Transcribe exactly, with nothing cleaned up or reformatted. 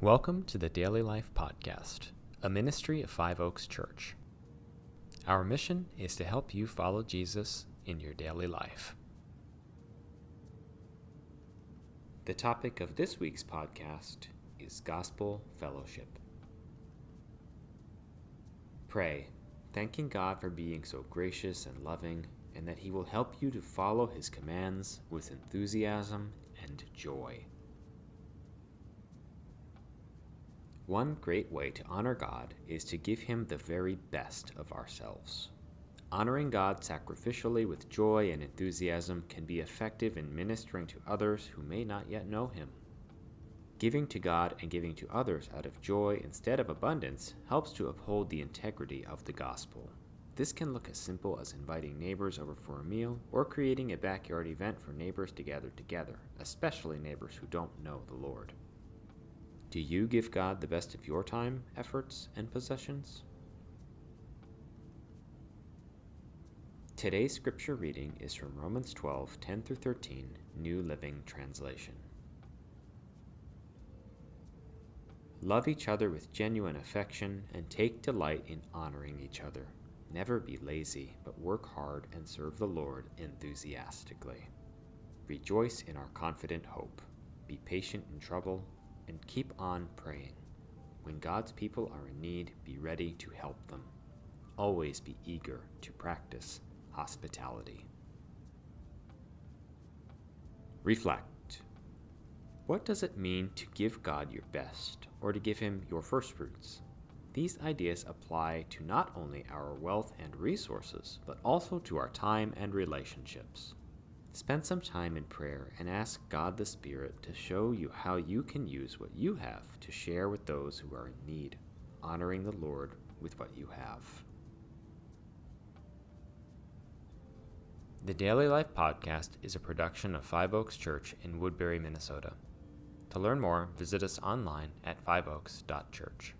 Welcome to the Daily Life Podcast, a ministry of Five Oaks Church. Our mission is to help you follow Jesus in your daily life. The topic of this week's podcast is Gospel Fellowship. Pray, thanking God for being so gracious and loving, and that He will help you to follow His commands with enthusiasm and joy. One great way to honor God is to give Him the very best of ourselves. Honoring God sacrificially with joy and enthusiasm can be effective in ministering to others who may not yet know Him. Giving to God and giving to others out of joy instead of abundance helps to uphold the integrity of the gospel. This can look as simple as inviting neighbors over for a meal or creating a backyard event for neighbors to gather together, especially neighbors who don't know the Lord. Do you give God the best of your time, efforts, and possessions? Today's scripture reading is from Romans twelve, ten through thirteen, New Living Translation. Love each other with genuine affection and take delight in honoring each other. Never be lazy, but work hard and serve the Lord enthusiastically. Rejoice in our confident hope. Be patient in trouble, and keep on praying. When God's people are in need, be ready to help them. Always be eager to practice hospitality. Reflect. What does it mean to give God your best, or to give Him your first fruits? These ideas apply to not only our wealth and resources, but also to our time and relationships. Spend some time in prayer and ask God the Spirit to show you how you can use what you have to share with those who are in need, honoring the Lord with what you have. The Daily Life Podcast is a production of Five Oaks Church in Woodbury, Minnesota. To learn more, visit us online at five oaks dot church.